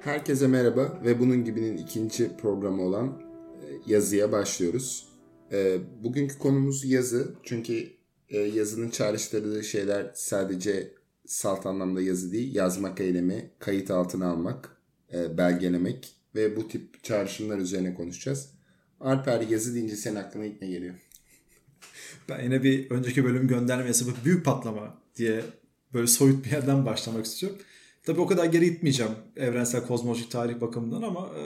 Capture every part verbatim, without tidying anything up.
Herkese merhaba ve bunun gibinin ikinci programı olan yazıya başlıyoruz. Bugünkü konumuz yazı. Çünkü yazının çağrıştırdığı şeyler sadece salt anlamda yazı değil, yazmak eylemi, kayıt altına almak, belgelemek ve bu tip çağrışımlar üzerine konuşacağız. Alper, yazı deyince senin aklına ilk ne geliyor? Ben yine bir önceki bölüm göndermesi bu büyük patlama diye böyle soyut bir yerden başlamak istiyorum. Tabii o kadar geri gitmeyeceğim evrensel kozmolojik tarih bakımından ama e,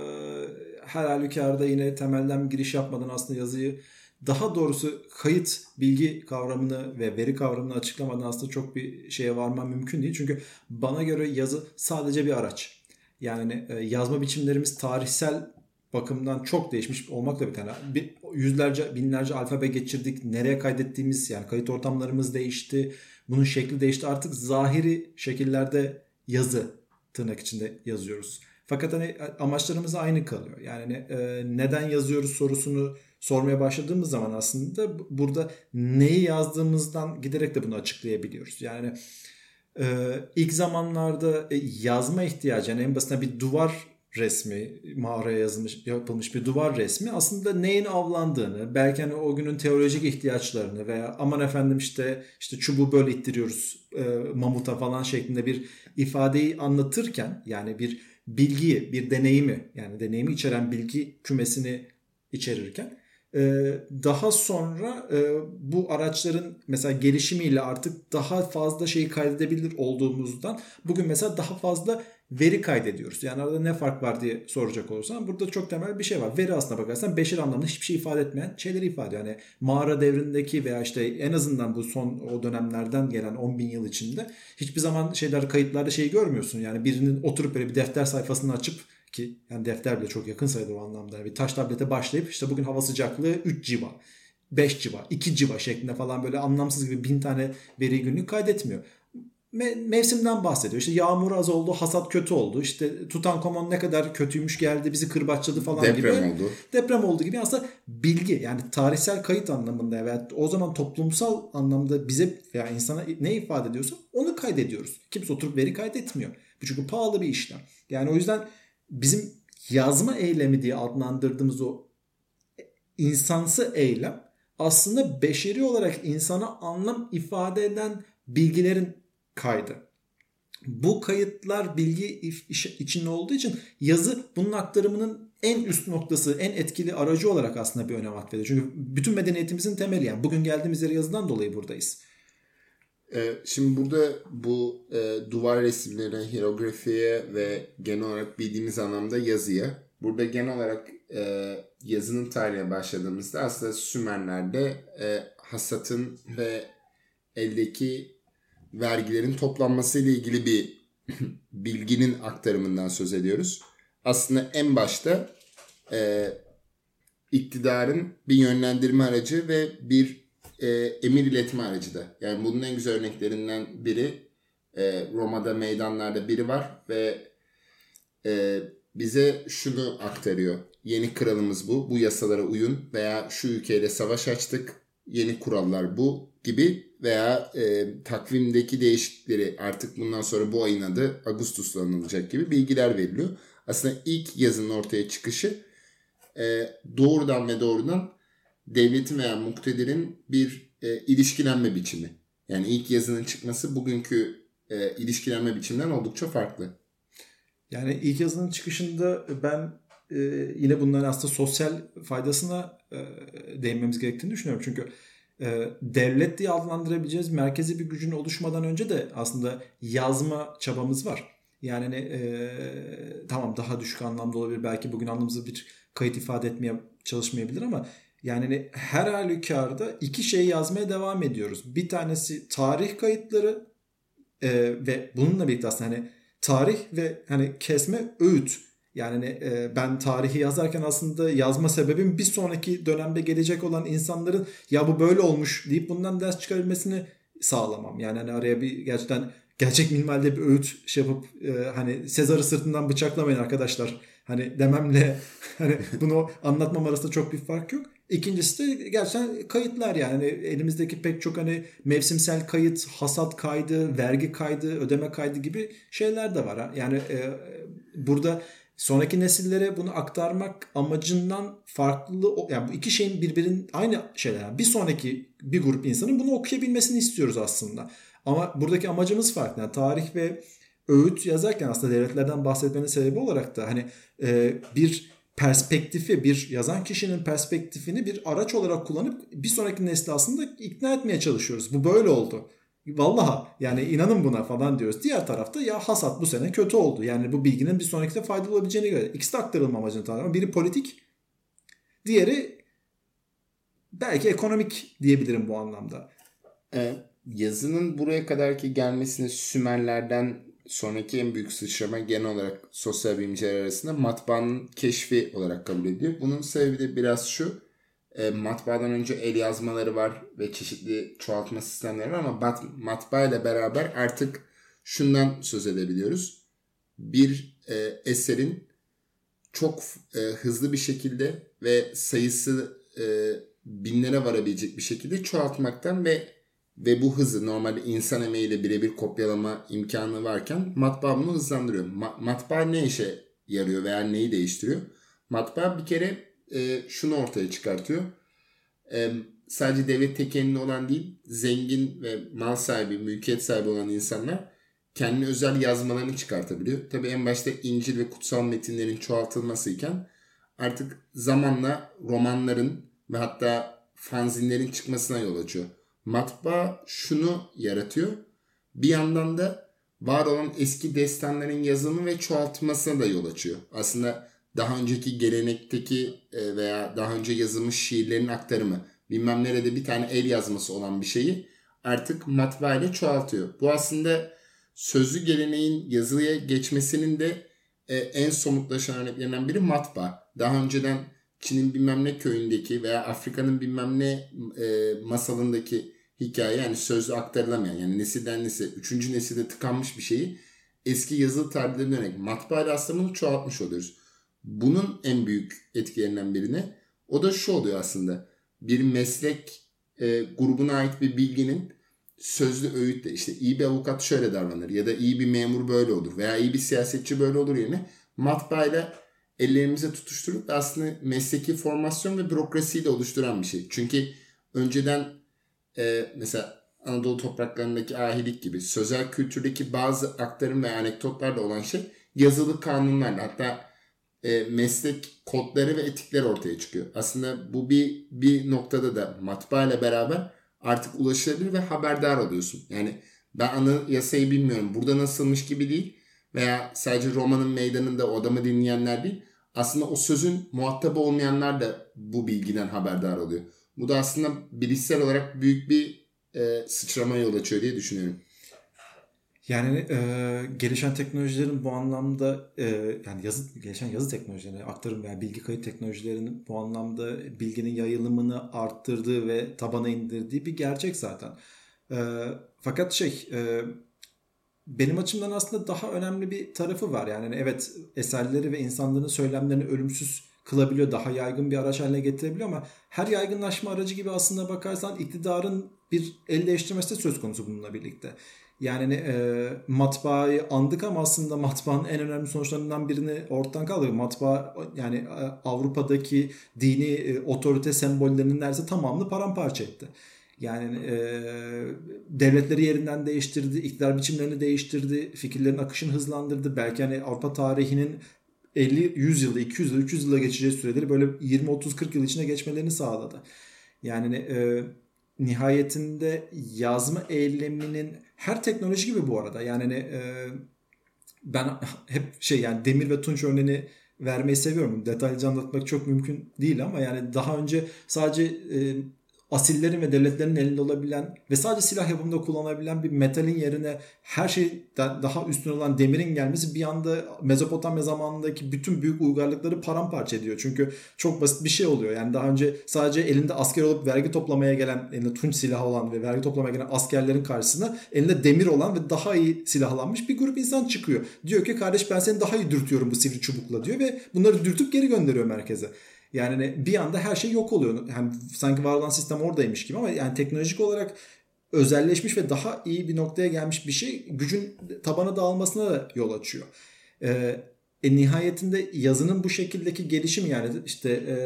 her halükarda yine temelden giriş yapmadan aslında yazıyı, daha doğrusu kayıt bilgi kavramını ve veri kavramını açıklamadan aslında çok bir şeye varmam mümkün değil. Çünkü bana göre yazı sadece bir araç. Yani e, yazma biçimlerimiz tarihsel bakımdan çok değişmiş olmakla bir tane. Bir, yüzlerce, binlerce alfabe geçirdik. Nereye kaydettiğimiz, yani kayıt ortamlarımız değişti. Bunun şekli değişti. Artık zahiri şekillerde yazı, tırnak içinde yazıyoruz. Fakat hani amaçlarımız aynı kalıyor. Yani e, neden yazıyoruz sorusunu sormaya başladığımız zaman aslında burada neyi yazdığımızdan giderek de bunu açıklayabiliyoruz. Yani e, ilk zamanlarda e, yazma ihtiyacı, yani en basitinden bir duvar resmi, mağaraya yazılmış, yapılmış bir duvar resmi aslında neyin avlandığını, belki hani o günün teolojik ihtiyaçlarını veya aman efendim işte işte çubuğu böyle ittiriyoruz e, mamuta falan şeklinde bir ifadeyi anlatırken, yani bir bilgiyi, bir deneyimi, yani deneyimi içeren bilgi kümesini içerirken e, daha sonra e, bu araçların mesela gelişimiyle artık daha fazla şeyi kaydedebilir olduğumuzdan bugün mesela daha fazla veri kaydediyoruz. Yani arada ne fark var diye soracak olursan burada çok temel bir şey var. Veri aslına bakarsan beşer anlamda hiçbir şey ifade etmeyen şeyleri ifade ediyor. Yani mağara devrindeki veya işte en azından bu son o dönemlerden gelen on bin yıl içinde hiçbir zaman şeyler, kayıtlarda şeyi görmüyorsun. Yani birinin oturup böyle bir defter sayfasını açıp, ki yani defter bile çok yakın sayılır o anlamda. Yani bir taş tablete başlayıp işte bugün hava sıcaklığı üç civa, beş civa, iki civa şeklinde falan böyle anlamsız gibi bin tane veri günlük kaydetmiyor. Mevsimden bahsediyor. İşte yağmur az oldu, hasat kötü oldu. İşte Tutankamon ne kadar kötüymüş, geldi bizi kırbaçladı falan gibi. Deprem oldu. Deprem oldu gibi aslında bilgi, yani tarihsel kayıt anlamında veya o zaman toplumsal anlamda bize veya insana ne ifade ediyorsa onu kaydediyoruz. Kimse oturup veri kaydetmiyor. Çünkü pahalı bir işlem. Yani o yüzden bizim yazma eylemi diye adlandırdığımız o insansı eylem aslında beşeri olarak insana anlam ifade eden bilgilerin kaydı. Bu kayıtlar bilgi içinde olduğu için yazı bunun aktarımının en üst noktası, en etkili aracı olarak aslında bir önem atfediyor. Çünkü bütün medeniyetimizin temeli, yani bugün geldiğimiz yere yazıdan dolayı buradayız. Şimdi burada bu e, duvar resimlerine, hierografiye ve genel olarak bildiğimiz anlamda yazıya. Burada genel olarak e, yazının tarihine başladığımızda aslında Sümerler'de e, hasatın ve eldeki vergilerin toplanması ile ilgili bir bilginin aktarımından söz ediyoruz. Aslında en başta e, iktidarın bir yönlendirme aracı ve bir e, emir iletme aracı da. Yani bunun en güzel örneklerinden biri e, Roma'da meydanlarda biri var ve e, bize şunu aktarıyor. Yeni kralımız bu, bu yasalara uyun veya şu ülkeyle savaş açtık, yeni kurallar bu gibi veya e, takvimdeki değişiklikleri, artık bundan sonra bu ayın adı Ağustos'la anılacak gibi bilgiler veriliyor. Aslında ilk yazının ortaya çıkışı e, doğrudan ve doğrudan devletin veya muktedirin bir e, ilişkilenme biçimi. Yani ilk yazının çıkması bugünkü e, ilişkilenme biçiminden oldukça farklı. Yani ilk yazının çıkışında ben e, yine bunların aslında sosyal faydasına e, değinmemiz gerektiğini düşünüyorum. Çünkü devlet diye adlandırabileceğimiz merkezi bir gücün oluşmadan önce de aslında yazma çabamız var. Yani e, tamam daha düşük anlamda olabilir. Belki bugün anlamımızı bir kayıt ifade etmeye çalışmayabilir ama yani her halükarda iki şey yazmaya devam ediyoruz. Bir tanesi tarih kayıtları e, ve bununla birlikte aslında hani tarih ve hani kesme öğüt. Yani ben tarihi yazarken aslında yazma sebebim bir sonraki dönemde gelecek olan insanların ya bu böyle olmuş deyip bundan ders çıkarabilmesini sağlamam. Yani hani araya bir gerçekten gerçek minimalde bir öğüt şey yapıp hani Sezar'ı sırtından bıçaklamayın arkadaşlar Hani dememle hani bunu anlatmam arasında çok bir fark yok. İkincisi de gerçekten kayıtlar yani elimizdeki pek çok hani mevsimsel kayıt, hasat kaydı, vergi kaydı, ödeme kaydı gibi şeyler de var. Ha. Yani e, burada sonraki nesillere bunu aktarmak amacından farklı, yani bu iki şeyin birbirinin aynı şeyler. Yani bir sonraki bir grup insanın bunu okuyabilmesini istiyoruz aslında. Ama buradaki amacımız farklı. Yani tarih ve öğüt yazarken aslında devletlerden bahsetmenin sebebi olarak da hani e, bir perspektifi, bir yazan kişinin perspektifini bir araç olarak kullanıp bir sonraki nesli aslında ikna etmeye çalışıyoruz. Bu böyle oldu. Vallahi yani inanın buna falan diyoruz. Diğer tarafta ya hasat bu sene kötü oldu. Yani bu bilginin bir sonrakide faydalı olabileceğini göre. İkisi de aktarılma amacını tanımlıyor. Biri politik, diğeri belki ekonomik diyebilirim bu anlamda. Ee, yazının buraya kadarki gelmesini Sümerlerden sonraki en büyük sıçrama genel olarak sosyal bilimciler arasında matbaanın keşfi olarak kabul ediliyor. Bunun sebebi de biraz şu. E, matbaadan önce el yazmaları var ve çeşitli çoğaltma sistemleri var ama bat, matbaa ile beraber artık şundan söz edebiliyoruz. Bir e, eserin çok e, hızlı bir şekilde ve sayısı e, binlere varabilecek bir şekilde çoğaltmaktan ve Ve bu hızı normalde insan emeğiyle birebir kopyalama imkanı varken matbaa bunu hızlandırıyor. Ma- matbaa ne işe yarıyor veya neyi değiştiriyor? Matbaa bir kere e, şunu ortaya çıkartıyor. E, sadece devlet tekelinde olan değil, zengin ve mal sahibi, mülkiyet sahibi olan insanlar kendi özel yazmalarını çıkartabiliyor. Tabii en başta İncil ve kutsal metinlerin çoğaltılmasıyken artık zamanla romanların ve hatta fanzinlerin çıkmasına yol açıyor. Matbaa şunu yaratıyor. Bir yandan da var olan eski destanların yazımı ve çoğaltmasına da yol açıyor. Aslında daha önceki gelenekteki veya daha önce yazılmış şiirlerin aktarımı, bilmem nerede bir tane el yazması olan bir şeyi artık matbaa ile çoğaltıyor. Bu aslında sözlü geleneğin yazılıya geçmesinin de en somutlaşan örneklerinden biri matbaa. Daha önceden Çin'in bilmem ne köyündeki veya Afrika'nın bilmem ne masalındaki hikaye, yani sözlü aktarılamayan, yani nesilden nesil, üçüncü nesilde tıkanmış bir şeyi eski yazılı tarihlerine dönerek matbaayla aslında bunu çoğaltmış oluyoruz. Bunun en büyük etkilerinden birine o da şu oluyor aslında. Bir meslek e, grubuna ait bir bilginin sözlü öğütle, işte iyi bir avukat şöyle davranır ya da iyi bir memur böyle olur veya iyi bir siyasetçi böyle olur yerine matbaayla ellerimize tutuşturup aslında mesleki formasyon ve bürokrasiyi de oluşturan bir şey. Çünkü önceden Ee, mesela Anadolu topraklarındaki ahilik gibi sözel kültürdeki bazı aktarım ve anekdotlarla olan şey yazılı kanunlarla, hatta e, meslek kodları ve etikler ortaya çıkıyor. Aslında bu bir bir noktada da matbaa ile beraber artık ulaşılabilir ve haberdar oluyorsun. Yani ben anayasayı bilmiyorum, burada nasılmış gibi değil veya sadece romanın meydanında o adamı dinleyenler değil, aslında o sözün muhatabı olmayanlar da bu bilgiden haberdar oluyor. Bu da aslında bilişsel olarak büyük bir e, sıçrama yol açıyor diye düşünüyorum. Yani e, gelişen teknolojilerin bu anlamda e, yani yazı gelişen yazı teknolojileri, aktarım veya yani bilgi kayıt teknolojilerinin bu anlamda bilginin yayılımını arttırdığı ve tabana indirdiği bir gerçek zaten. E, fakat şey e, benim açımdan aslında daha önemli bir tarafı var. Yani evet, eserleri ve insanların söylemlerini ölümsüz kılabiliyor, daha yaygın bir araç haline getirebiliyor ama her yaygınlaşma aracı gibi aslında bakarsan iktidarın bir el değiştirmesi de söz konusu bununla birlikte. Yani e, matbaayı andık ama aslında matbaanın en önemli sonuçlarından birini ortadan kaldırıyor. Matbaa yani e, Avrupa'daki dini e, otorite sembollerinin neredeyse tamamını paramparça etti. Yani e, devletleri yerinden değiştirdi, iktidar biçimlerini değiştirdi, fikirlerin akışını hızlandırdı. Belki hani Avrupa tarihinin elli yüz yılda, iki yüz yılda, üç yüz yılda geçeceği süreleri böyle yirmi otuz kırk yıl içinde geçmelerini sağladı. Yani e, nihayetinde yazma eyleminin her teknoloji gibi bu arada. Yani e, ben hep şey yani Demir ve Tunç örneğini vermeyi seviyorum. Detaylıca anlatmak çok mümkün değil ama yani daha önce sadece e, asillerin ve devletlerin elinde olabilen ve sadece silah yapımında kullanabilen bir metalin yerine her şeyden daha üstün olan demirin gelmesi bir anda Mezopotamya zamanındaki bütün büyük uygarlıkları paramparça ediyor. Çünkü çok basit bir şey oluyor. Yani daha önce sadece elinde asker olup vergi toplamaya gelen, elinde tunç silahı olan ve vergi toplamaya gelen askerlerin karşısına elinde demir olan ve daha iyi silahlanmış bir grup insan çıkıyor. Diyor ki kardeş ben seni daha iyi dürtüyorum bu sivri çubukla diyor ve bunları dürtüp geri gönderiyor merkeze. Yani bir anda her şey yok oluyor. Yani sanki var olan sistem oradaymış gibi ama yani teknolojik olarak özelleşmiş ve daha iyi bir noktaya gelmiş bir şey gücün tabana dağılmasına da yol açıyor. Ee, e, nihayetinde yazının bu şekildeki gelişimi yani işte e,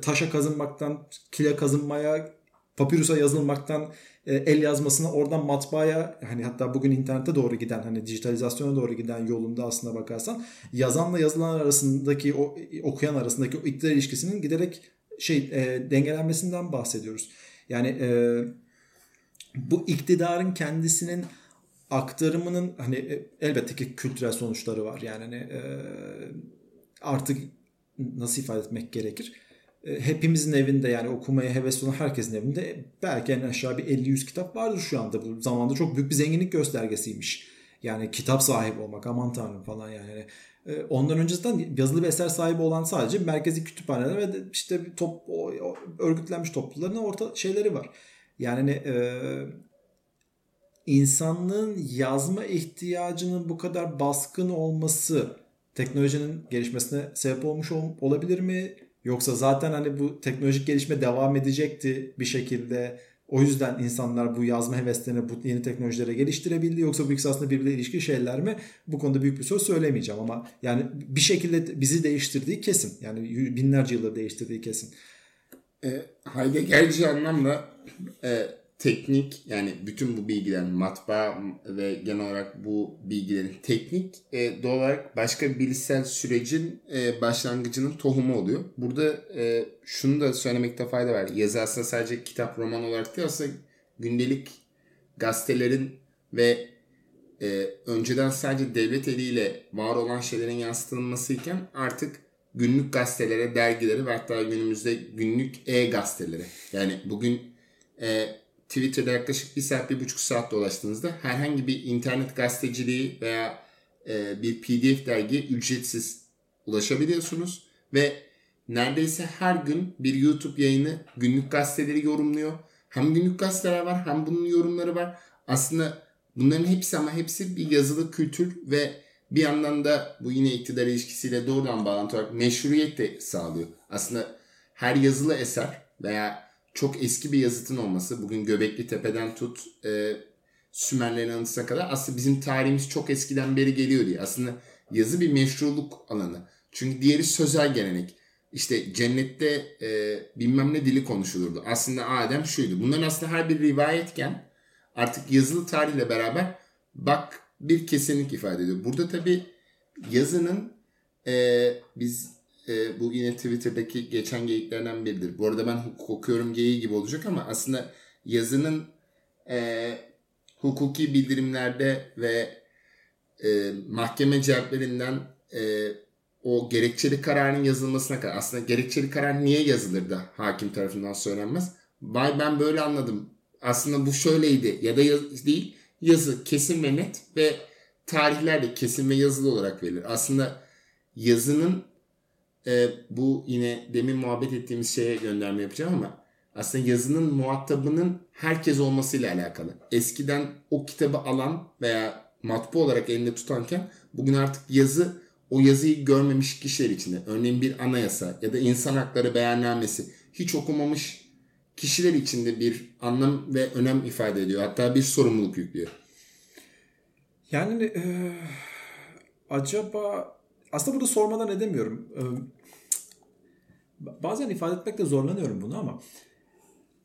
taşa kazınmaktan, kile kazınmaya, papyrusa yazılmaktan, e, el yazmasına, oradan matbaaya, hani hatta bugün internete doğru giden, hani dijitalizasyona doğru giden yolunda aslına bakarsan yazanla yazılan arasındaki, o okuyan arasındaki o iktidar ilişkisinin giderek şey e, dengelenmesinden bahsediyoruz. Yani e, bu iktidarın kendisinin aktarımının hani e, elbette ki kültürel sonuçları var. Yani hani, e, artık nasıl ifade etmek gerekir? Hepimizin evinde, yani okumaya hevesli olan herkesin evinde belki en aşağı bir elli yüz kitap vardır şu anda. Bu zamanda çok büyük bir zenginlik göstergesiymiş. Yani kitap sahibi olmak, aman tanrım falan yani. Ondan önceden yazılı bir eser sahibi olan sadece merkezi kütüphaneler ve işte top, örgütlenmiş toplulukların orta şeyleri var. Yani e, insanlığın yazma ihtiyacının bu kadar baskın olması teknolojinin gelişmesine sebep olmuş ol, olabilir mi? Yoksa zaten hani bu teknolojik gelişme devam edecekti bir şekilde. O yüzden insanlar bu yazma heveslerini bu yeni teknolojilere geliştirebildi. Yoksa bu ikisi aslında birbirine ilişkili şeyler mi? Bu konuda büyük bir söz söylemeyeceğim ama yani bir şekilde bizi değiştirdiği kesin. Yani binlerce yıldır değiştirdiği kesin. E, Heidegger'ci anlamda e, teknik, yani bütün bu bilgilerin matbaa ve genel olarak bu bilgilerin teknik e, doğal olarak başka bir bilişsel sürecin e, başlangıcının tohumu oluyor. Burada e, şunu da söylemekte fayda var. Yazı aslında sadece kitap, roman olarak değil, aslında gündelik gazetelerin ve e, önceden sadece devlet eliyle var olan şeylerin yansıtılmasıyken artık günlük gazetelere, dergilere ve hatta günümüzde günlük e-gazetelere. Yani bugün e, Twitter'da yaklaşık bir saat, bir buçuk saat dolaştığınızda herhangi bir internet gazeteciliği veya e, bir P D F dergiye ücretsiz ulaşabiliyorsunuz. Ve neredeyse her gün bir YouTube yayını günlük gazeteleri yorumluyor. Hem günlük gazeteler var, hem bunun yorumları var. Aslında bunların hepsi ama hepsi bir yazılı kültür ve bir yandan da bu yine iktidar ilişkisiyle doğrudan bağlantı olarak meşruiyet de sağlıyor. Aslında her yazılı eser veya çok eski bir yazıtın olması, bugün Göbekli Tepe'den tut e, Sümerlerin anıtısına kadar aslında bizim tarihimiz çok eskiden beri geliyor diye. Aslında yazı bir meşruluk alanı. Çünkü diğeri sözel gelenek. İşte cennette e, bilmem ne dili konuşulurdu. Aslında Adem şuydu. Bunların aslında her bir rivayetken artık yazılı tarihle beraber bak bir kesinlik ifade ediyor. Burada tabii yazının e, biz... E, bu yine Twitter'daki geçen geyiklerden biridir. Bu arada ben hukuk okuyorum geyiği gibi olacak ama aslında yazının e, hukuki bildirimlerde ve e, mahkeme cevaplerinden e, o gerekçeli kararın yazılmasına kadar. Aslında gerekçeli karar niye yazılır da hakim tarafından söylenmez? Vay ben böyle anladım. Aslında bu şöyleydi ya da yaz, değil. Yazı kesin ve net ve tarihler de kesin ve yazılı olarak verilir. Aslında yazının Ee, bu yine demin muhabbet ettiğimiz şeye gönderme yapacağım ama aslında yazının muhatabının herkes olmasıyla alakalı. Eskiden o kitabı alan veya matbu olarak elinde tutanken bugün artık yazı o yazıyı görmemiş kişiler içinde. Örneğin bir anayasa ya da insan hakları beyannamesi hiç okumamış kişiler içinde bir anlam ve önem ifade ediyor. Hatta bir sorumluluk yüklüyor. Yani ee, acaba... Aslında burada sormadan edemiyorum. Bazen ifade etmekte zorlanıyorum bunu ama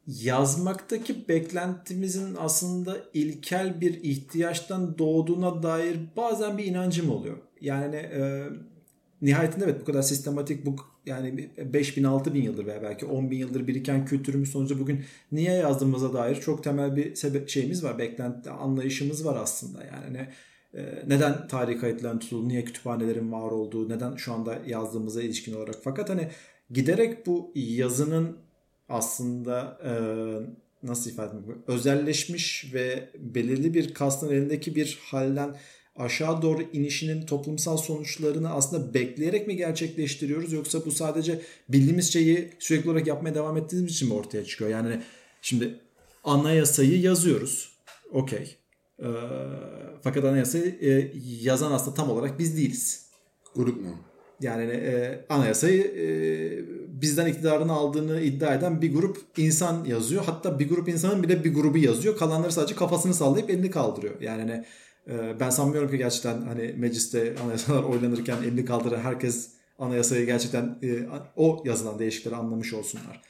yazmaktaki beklentimizin aslında ilkel bir ihtiyaçtan doğduğuna dair bazen bir inancım oluyor. Yani e, nihayetinde evet bu kadar sistematik bu yani beş bin altı bin yıldır veya belki on bin yıldır biriken kültürümüz sonucu bugün niye yazdığımıza dair çok temel bir sebe- şeyimiz var. Beklenti anlayışımız var aslında yani. Ne, neden tarih kayıtlarının tutulduğu, niye kütüphanelerin var olduğu, neden şu anda yazdığımıza ilişkin olarak. Fakat hani giderek bu yazının aslında e, nasıl ifade edeyim, özelleşmiş ve belirli bir kastın elindeki bir halden aşağı doğru inişinin toplumsal sonuçlarını aslında bekleyerek mi gerçekleştiriyoruz, yoksa bu sadece bildiğimiz şeyi sürekli olarak yapmaya devam ettiğimiz için mi ortaya çıkıyor? Yani şimdi anayasayı yazıyoruz. Okey. E, fakat anayasayı e, yazan aslında tam olarak biz değiliz. Grup mu? Yani e, anayasayı e, bizden iktidarını aldığını iddia eden bir grup insan yazıyor. Hatta bir grup insanın bile bir grubu yazıyor. Kalanları sadece kafasını sallayıp elini kaldırıyor. Yani e, ben sanmıyorum ki gerçekten hani mecliste anayasalar oylanırken elini kaldıran herkes anayasayı gerçekten e, o yazılan değişikleri anlamış olsunlar.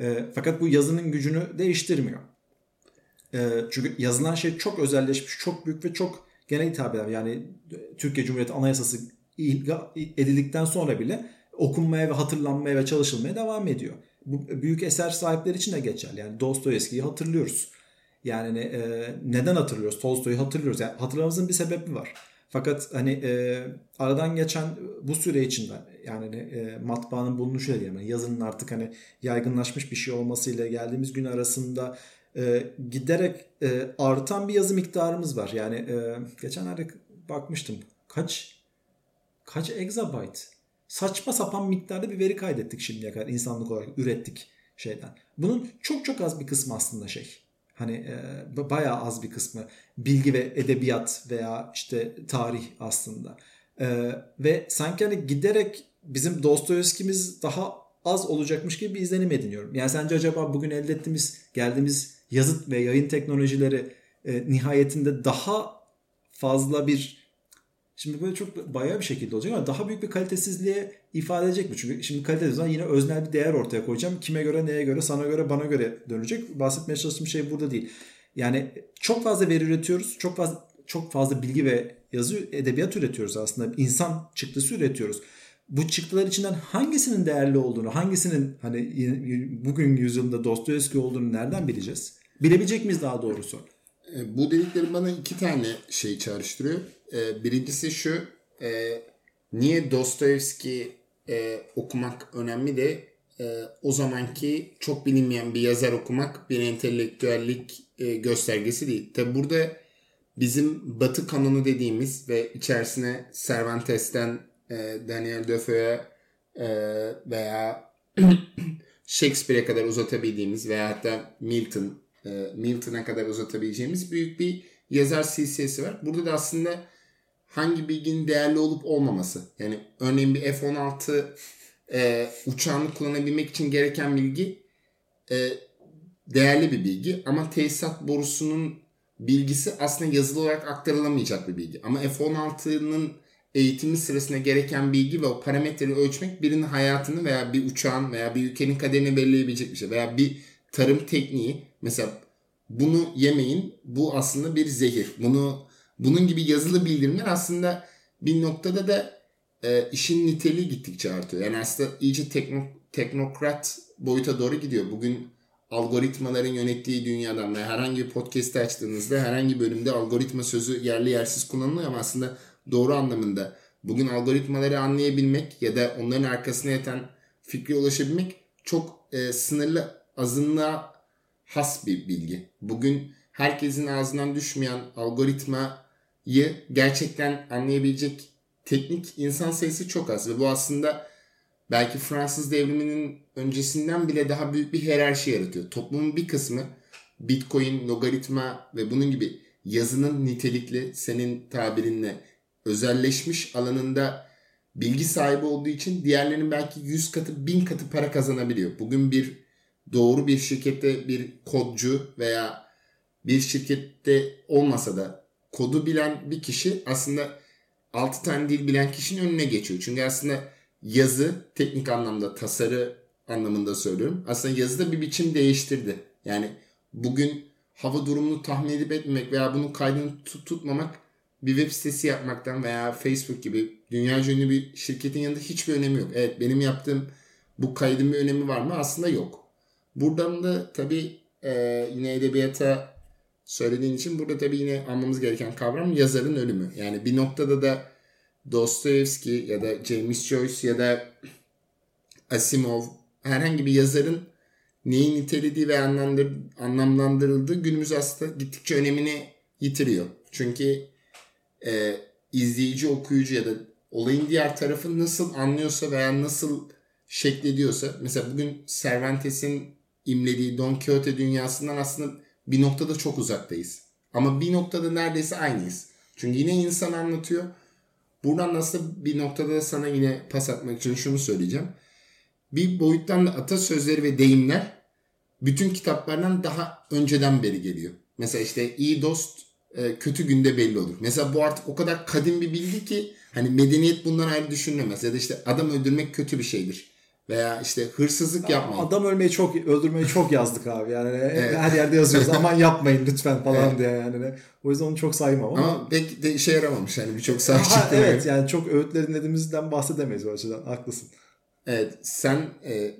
E, fakat bu yazının gücünü değiştirmiyor. E, çünkü yazılan şey çok özelleşmiş, çok büyük ve çok genel hitap eden. Yani Türkiye Cumhuriyeti Anayasası ilga edildikten sonra bile okunmaya ve hatırlanmaya ve çalışılmaya devam ediyor. Bu büyük eser sahipleri için de geçerli. Yani Dostoyevski'yi hatırlıyoruz. Yani e, neden hatırlıyoruz? Tolstoy'u hatırlıyoruz. Yani hatırlamamızın bir sebebi var. Fakat hani e, aradan geçen bu süre içinde yani e, matbaanın bulunuşu ile yani yazının artık hani yaygınlaşmış bir şey olmasıyla geldiğimiz gün arasında e, giderek e, artan bir yazı miktarımız var. Yani e, geçenlerde bakmıştım. Kaç Kaç exabyte? Saçma sapan miktarda bir veri kaydettik şimdiye kadar. İnsanlık olarak ürettik şeyden. Bunun çok çok az bir kısmı aslında şey. Hani e, bayağı az bir kısmı. Bilgi ve edebiyat veya işte tarih aslında. E, ve sanki hani giderek bizim Dostoyevski'miz daha az olacakmış gibi bir izlenim ediniyorum. Yani sence acaba bugün elde ettiğimiz, geldiğimiz yazıt ve yayın teknolojileri e, nihayetinde daha fazla bir... Şimdi böyle çok bayağı bir şekilde olacak ama daha büyük bir kalitesizliğe ifade edecek mi? Çünkü şimdi kalitesiz zaman yine öznel bir değer ortaya koyacağım. Kime göre, neye göre, sana göre, bana göre dönecek. Bahsetmeye çalıştığım şey burada değil. Yani çok fazla veri üretiyoruz. Çok fazla çok fazla bilgi ve yazı, edebiyat üretiyoruz aslında. İnsan çıktısı üretiyoruz. Bu çıktılar içinden hangisinin değerli olduğunu, hangisinin hani bugün yüzyılda Dostoyevski olduğunu nereden bileceğiz? Bilebilecek miyiz daha doğrusu? Bu dediklerim bana iki tane şey çağrıştırıyor. Birincisi şu, niye Dostoyevski okumak önemli de o zamanki çok bilinmeyen bir yazar okumak bir entelektüellik göstergesi değil. Tabi burada bizim Batı kanonu dediğimiz ve içerisine Cervantes'ten Daniel Defoe'ya veya Shakespeare'e kadar uzatabildiğimiz veya hatta Milton Milton'a kadar uzatabileceğimiz büyük bir yazar silsilesi var. Burada da aslında hangi bilginin değerli olup olmaması. Yani örneğin bir F on altı e, uçağını kullanabilmek için gereken bilgi e, değerli bir bilgi. Ama tesisat borusunun bilgisi aslında yazılı olarak aktarılamayacak bir bilgi. Ama F on altının eğitimi sırasında gereken bilgi ve o parametreleri ölçmek birinin hayatını veya bir uçağın veya bir ülkenin kaderini belirleyebilecek bir şey. Veya bir tarım tekniği. Mesela bunu yemeyin. Bu aslında bir zehir. Bunu Bunun gibi yazılı bildirimler aslında bir noktada da e, işin niteliği gittikçe artıyor. Yani aslında iyice tekno, teknokrat boyuta doğru gidiyor. Bugün algoritmaların yönettiği dünyadan ve herhangi bir podcast açtığınızda herhangi bölümde algoritma sözü yerli yersiz kullanılıyor ama aslında doğru anlamında bugün algoritmaları anlayabilmek ya da onların arkasına yatan fikre ulaşabilmek çok e, sınırlı, azınlığa has bir bilgi. Bugün herkesin ağzından düşmeyen algoritmayı gerçekten anlayabilecek teknik insan sayısı çok az. Ve bu aslında belki Fransız devriminin öncesinden bile daha büyük bir hiyerarşi yaratıyor. Toplumun bir kısmı Bitcoin, logaritma ve bunun gibi yazının nitelikli, senin tabirinle özelleşmiş alanında bilgi sahibi olduğu için diğerlerinin belki yüz katı, bin katı para kazanabiliyor. Bugün bir doğru bir şirkette bir kodcu veya bir şirkette olmasa da kodu bilen bir kişi aslında altı tane dil bilen kişinin önüne geçiyor. Çünkü aslında yazı teknik anlamda, tasarı anlamında söylüyorum. Aslında yazıda bir biçim değiştirdi. Yani bugün hava durumunu tahmin edip etmemek veya bunun kaydını tut- tutmamak bir web sitesi yapmaktan veya Facebook gibi dünyaca ünlü bir şirketin yanında hiçbir önemi yok. Evet, benim yaptığım bu kaydın bir önemi var mı? Aslında yok. Buradan da tabii e, yine edebiyata söylediğin için burada tabii yine anlamamız gereken kavram yazarın ölümü. Yani bir noktada da Dostoyevski ya da James Joyce ya da Asimov herhangi bir yazarın neyi nitelediği ve anlamlandırıldığı günümüz aslında gittikçe önemini yitiriyor. Çünkü e, izleyici, okuyucu ya da olayın diğer tarafı nasıl anlıyorsa veya nasıl şeklediyorsa, mesela bugün Cervantes'in imlediği Don Quixote dünyasından aslında bir noktada çok uzaktayız. Ama bir noktada neredeyse aynıyız. Çünkü yine insan anlatıyor. Buradan nasıl bir noktada da sana yine pas atmak için şunu söyleyeceğim. Bir boyuttan da atasözleri ve deyimler bütün kitaplardan daha önceden beri geliyor. Mesela işte iyi dost kötü günde belli olur. Mesela bu artık o kadar kadim bir bilgi ki hani medeniyet bundan ayrı düşünülemez. Ya da işte adam öldürmek kötü bir şeydir. Veya işte hırsızlık yapmayın. Adam ölmeyi çok, öldürmeyi çok yazdık abi. Yani evet. Her yerde yazıyoruz. Aman yapmayın lütfen falan evet. diye yani. O yüzden onu çok saymam ama. Ama pek de işe yaramamış yani birçok sahip çıktı. Evet yani çok öğütlerin dediğimizden bahsedemeyiz o açıdan. Haklısın. Evet. Sen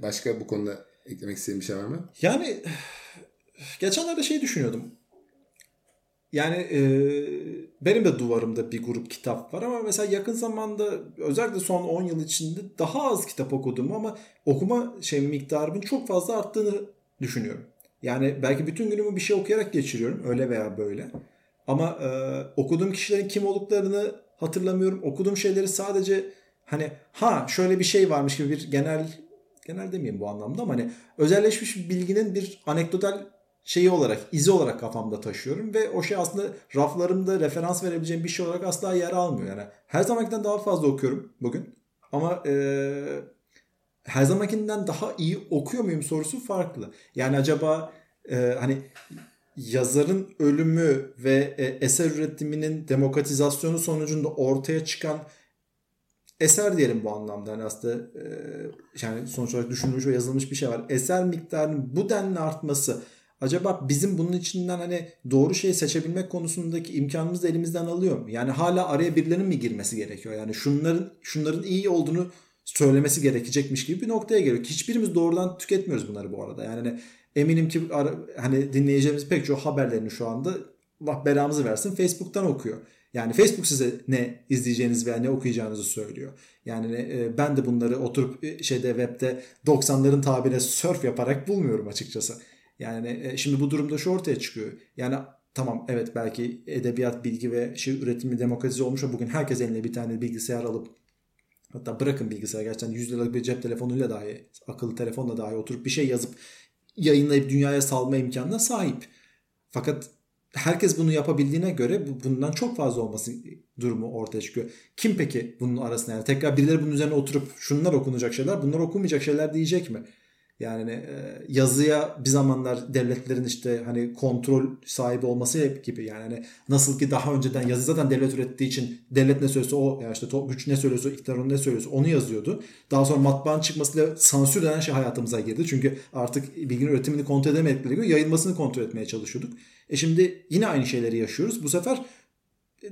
başka bu konuda eklemek istediğin bir şey var mı? Yani geçenlerde şey düşünüyordum. Yani e, benim de duvarımda bir grup kitap var ama mesela yakın zamanda özellikle son on yıl içinde daha az kitap okudum ama okuma şey miktarımın çok fazla arttığını düşünüyorum. Yani belki bütün günümü bir şey okuyarak geçiriyorum öyle veya böyle. Ama e, okuduğum kişilerin kim olduklarını hatırlamıyorum. Okuduğum şeyleri sadece hani ha şöyle bir şey varmış gibi bir genel genel demeyeyim bu anlamda ama hani özelleşmiş bir bilginin bir anekdotal şeyi olarak, izi olarak kafamda taşıyorum ve o şey aslında raflarımda referans verebileceğim bir şey olarak asla yer almıyor. Yani her zamankinden daha fazla okuyorum bugün ama e, her zamankinden daha iyi okuyor muyum sorusu farklı. Yani acaba e, hani yazarın ölümü ve e, eser üretiminin demokratizasyonu sonucunda ortaya çıkan eser diyelim bu anlamda. Yani aslında e, yani sonuç olarak düşünülmüş ve yazılmış bir şey var. Eser miktarının bu denli artması acaba bizim bunun içinden hani doğru şeyi seçebilmek konusundaki imkanımız da elimizden alıyor mu? Yani hala araya birilerinin mi girmesi gerekiyor? Yani şunların şunların iyi olduğunu söylemesi gerekecekmiş gibi bir noktaya geliyor. Hiçbirimiz doğrudan tüketmiyoruz bunları bu arada. Yani hani eminim ki hani dinleyeceğimiz pek çok haberlerini şu anda Allah belamızı versin Facebook'tan okuyor. Yani Facebook size ne izleyeceğiniz veya ne okuyacağınızı söylüyor. Yani ben de bunları oturup şeyde webde doksanların tabirine surf yaparak bulmuyorum açıkçası. Yani şimdi bu durumda şu ortaya çıkıyor. Yani tamam evet belki edebiyat, bilgi ve şiir üretimi demokratize olmuş ama bugün herkes eline bir tane bilgisayar alıp hatta bırakın bilgisayar gerçekten yüz liralık bir cep telefonuyla dahi akıllı telefonla dahi oturup bir şey yazıp yayınlayıp dünyaya salma imkanına sahip. Fakat herkes bunu yapabildiğine göre bundan çok fazla olması durumu ortaya çıkıyor. Kim peki bunun arasında yani tekrar birileri bunun üzerine oturup şunlar okunacak şeyler bunlar okunmayacak şeyler diyecek mi? Yani yazıya bir zamanlar devletlerin işte hani kontrol sahibi olması hep gibi yani nasıl ki daha önceden yazı zaten devlet ürettiği için devlet ne söylüyorsa o yani işte güç ne söylüyorsa iktidar onu ne söylüyorsa onu yazıyordu. Daha sonra matbaanın çıkmasıyla sansür denen şey hayatımıza girdi. Çünkü artık bilginin üretimini kontrol edemedikleri gibi yayılmasını kontrol etmeye çalışıyorduk. E şimdi yine aynı şeyleri yaşıyoruz. Bu sefer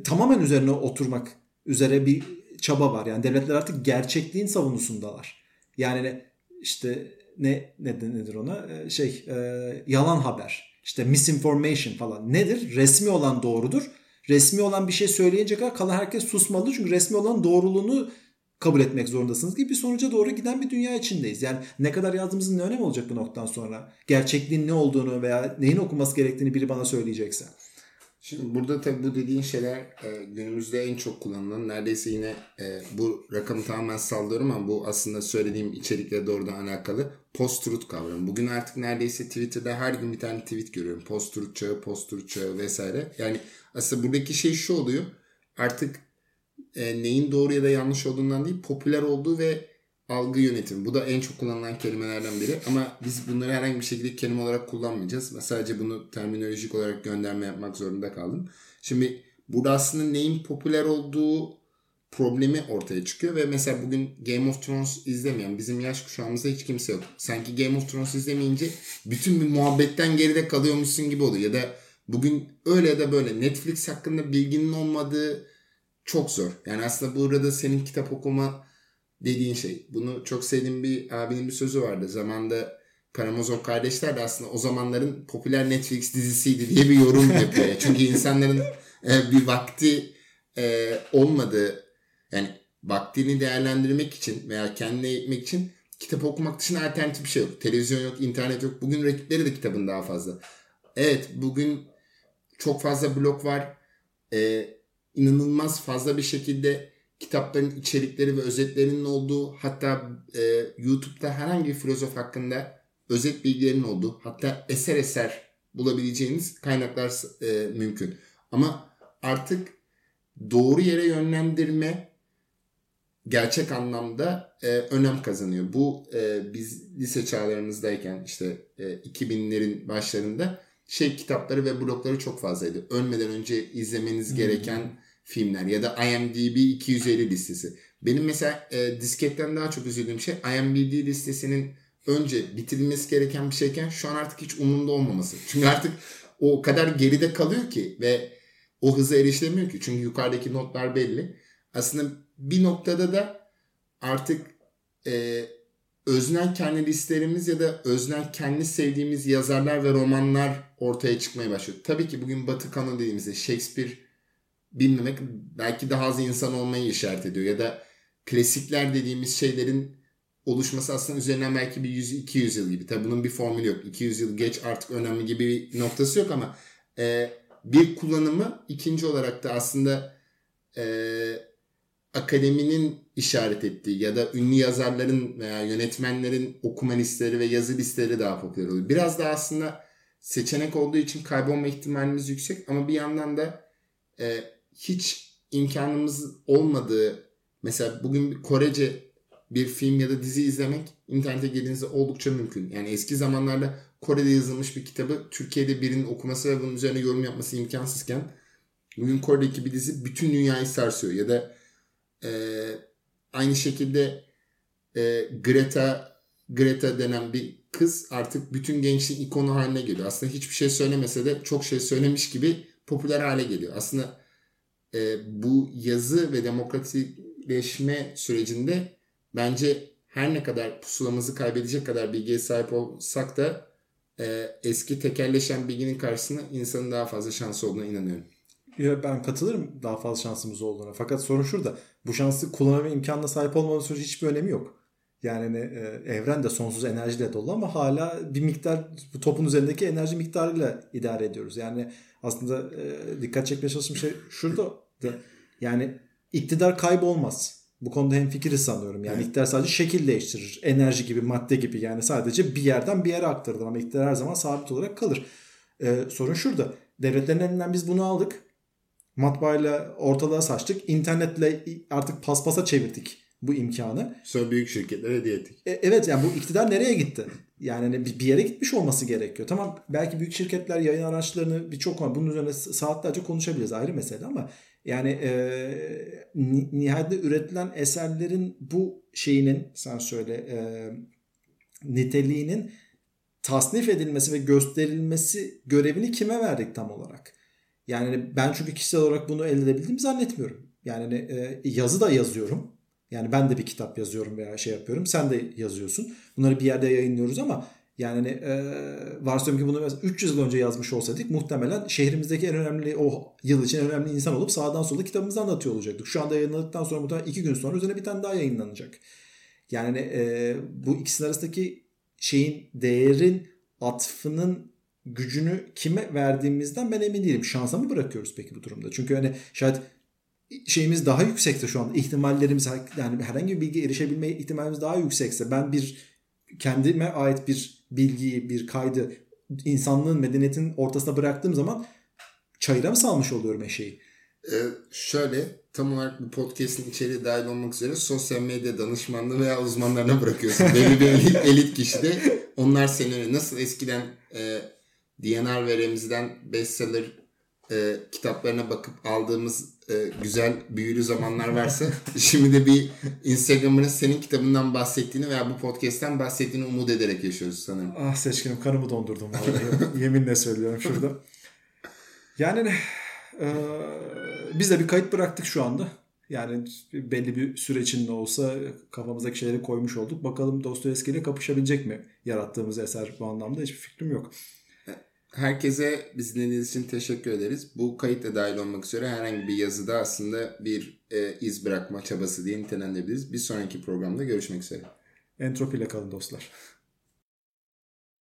tamamen üzerine oturmak üzere bir çaba var. Yani devletler artık gerçekliğin savunusundalar. Yani işte ne neden nedir ona şey e, yalan haber işte misinformation falan nedir resmi olan doğrudur resmi olan bir şey söyleyince kadar kalan herkes susmalı çünkü resmi olan doğruluğunu kabul etmek zorundasınız gibi bir sonuca doğru giden bir dünya içindeyiz yani ne kadar yazdığımızın ne önemi olacak bu noktadan sonra gerçekliğin ne olduğunu veya neyin okunması gerektiğini biri bana söyleyecekse. Şimdi burada tabii bu dediğin şeyler e, günümüzde en çok kullanılan neredeyse yine e, bu rakamı tamamen sallıyorum ama bu aslında söylediğim içerikle doğrudan alakalı post-truth kavramı. Bugün artık neredeyse Twitter'da her gün bir tane tweet görüyorum. Post-truth çağı, post-truth çağı vesaire. Yani aslında buradaki şey şu oluyor artık e, neyin doğru ya da yanlış olduğundan değil popüler olduğu ve algı yönetimi. Bu da en çok kullanılan kelimelerden biri. Ama biz bunları herhangi bir şekilde kelime olarak kullanmayacağız. Sadece bunu terminolojik olarak gönderme yapmak zorunda kaldım. Şimdi burada aslında neyin popüler olduğu problemi ortaya çıkıyor. Ve mesela bugün Game of Thrones izlemeyen bizim yaş kuşağımızda hiç kimse yok. Sanki Game of Thrones izlemeyince bütün bir muhabbetten geride kalıyormuşsun gibi oluyor. Ya da bugün öyle ya da böyle Netflix hakkında bilginin olmadığı çok zor. Yani aslında burada senin kitap okuma dediğin şey. Bunu çok sevdiğim bir abinin bir sözü vardı. Zamanında Karamazov kardeşler de aslında o zamanların popüler Netflix dizisiydi diye bir yorum yapıyor. Çünkü insanların e, bir vakti e, olmadığı yani vaktini değerlendirmek için veya kendine eğitmek için kitap okumak dışında alternatif bir şey yok. Televizyon yok, internet yok. Bugün rakipleri de kitabın daha fazla. Evet, bugün çok fazla blog var. Ee, inanılmaz fazla bir şekilde kitapların içerikleri ve özetlerinin olduğu, hatta e, YouTube'da herhangi bir filozof hakkında özet bilgilerin olduğu, hatta eser eser bulabileceğiniz kaynaklar e, mümkün. Ama artık doğru yere yönlendirme gerçek anlamda e, önem kazanıyor. Bu e, biz lise çağlarımızdayken işte e, iki binlerin başlarında şey kitapları ve blogları çok fazlaydı. Ölmeden önce izlemeniz hmm. gereken filmler ya da IMDb iki yüz elli listesi. Benim mesela e, disketten daha çok üzüldüğüm şey IMDb listesinin önce bitirilmesi gereken bir şeyken şu an artık hiç umurumda olmaması. Çünkü artık o kadar geride kalıyor ki ve o hıza erişilemiyor ki. Çünkü yukarıdaki notlar belli. Aslında bir noktada da artık e, öznel kendi listelerimiz ya da öznel kendi sevdiğimiz yazarlar ve romanlar ortaya çıkmaya başlıyor. Tabii ki bugün Batı kanonu dediğimizde Shakespeare bilmemek belki daha az insan olmayı işaret ediyor. Ya da klasikler dediğimiz şeylerin oluşması aslında üzerinden belki bir yüz iki yüz yıl gibi. Tabii bunun bir formülü yok. iki yüz yıl geç artık önemli gibi bir noktası yok ama e, bir kullanımı ikinci olarak da aslında eee akademinin işaret ettiği ya da ünlü yazarların veya yönetmenlerin okuma listeleri ve yazı listeleri daha popüler oluyor. Biraz da aslında seçenek olduğu için kaybolma ihtimalimiz yüksek ama bir yandan da e, hiç imkanımız olmadığı, mesela bugün Korece bir film ya da dizi izlemek internete girdiğinizde oldukça mümkün. Yani eski zamanlarda Kore'de yazılmış bir kitabı Türkiye'de birinin okuması ve bunun üzerine yorum yapması imkansızken bugün Kore'deki bir dizi bütün dünyayı sarsıyor ya da Ee, aynı şekilde e, Greta Greta denen bir kız artık bütün gençliğin ikonu haline geliyor. Aslında hiçbir şey söylemese de çok şey söylemiş gibi popüler hale geliyor. Aslında e, bu yazı ve demokratikleşme sürecinde bence her ne kadar pusulamızı kaybedecek kadar bilgiye sahip olsak da e, eski tekelleşen bilginin karşısında insanın daha fazla şansı olduğuna inanıyorum. Ben katılırım daha fazla şansımız olduğuna. Fakat sorun şurada. Bu şansı kullanma imkanına sahip olmanın sürece hiçbir önemi yok. Yani evren de sonsuz enerjiyle dolu ama hala bir miktar topun üzerindeki enerji miktarıyla idare ediyoruz. Yani aslında dikkat çekmeye çalıştığım şey şurada. Yani iktidar kaybolmaz. Bu konuda hemfikiriz sanıyorum. Yani iktidar sadece şekil değiştirir. Enerji gibi, madde gibi. Yani sadece bir yerden bir yere aktarılır ama iktidar her zaman sabit olarak kalır. Sorun şurada. Devletlerin elinden biz bunu aldık. Matbaayla ortalığa saçtık. İnternetle artık paspasa çevirdik bu imkanı. Sonra büyük şirketlere hediye ettik. E, evet yani bu iktidar nereye gitti? Yani bir yere gitmiş olması gerekiyor. Tamam belki büyük şirketler yayın araçlarını birçok ama bunun üzerine saatlerce konuşabiliriz ayrı mesele ama yani e, nihayetinde üretilen eserlerin bu şeyinin sen söyle e, niteliğinin tasnif edilmesi ve gösterilmesi görevini kime verdik tam olarak? Yani ben çünkü kişisel olarak bunu elde edebildiğimi zannetmiyorum. Yani e, yazı da yazıyorum. Yani ben de bir kitap yazıyorum veya şey yapıyorum. Sen de yazıyorsun. Bunları bir yerde yayınlıyoruz ama yani e, varsayıyorum ki bunu üç yüz yıl önce yazmış olsaydık muhtemelen şehrimizdeki en önemli o yıl için en önemli insan olup sağdan sola kitabımızı anlatıyor olacaktık. Şu anda yayınladıktan sonra muhtemelen iki gün sonra üzerine bir tane daha yayınlanacak. Yani e, bu ikisinin arasındaki şeyin, değerin, atfının gücünü kime verdiğimizden ben emin değilim. Şansa mı bırakıyoruz peki bu durumda? Çünkü hani şayet şeyimiz daha yüksekse şu anda ihtimallerimiz yani herhangi bir bilgiye erişebilme ihtimalimiz daha yüksekse ben bir kendime ait bir bilgiyi, bir kaydı insanlığın, medeniyetin ortasına bıraktığım zaman çayıra mı salmış oluyorum eşeği? Ee, şöyle tam olarak bu podcast'in içeriği dahil olmak üzere sosyal medya danışmanlığı veya uzmanlarına bırakıyorsun. Belli bir elit, elit kişi de onlar seni nasıl eskiden e, D N R ve Remzi'den bestseller e, kitaplarına bakıp aldığımız e, güzel büyülü zamanlar varsa şimdi de bir Instagram'ın senin kitabından bahsettiğini veya bu podcast'ten bahsettiğini umut ederek yaşıyoruz sanırım. Ah seçkinim kanımı dondurdum vallahi. Yeminle söylüyorum şurada. Yani e, biz de bir kayıt bıraktık şu anda. Yani belli bir sürecin de olsa kafamızdaki şeyleri koymuş olduk. Bakalım Dostoyevski ile kapışabilecek mi yarattığımız eser bu anlamda hiçbir fikrim yok. Herkese bizi dinlediğiniz için teşekkür ederiz. Bu kayıtta dahil olmak üzere herhangi bir yazıda aslında bir e, iz bırakma çabası diye nitelendirilebiliriz. Bir sonraki programda görüşmek üzere. Entropiyle kalın dostlar.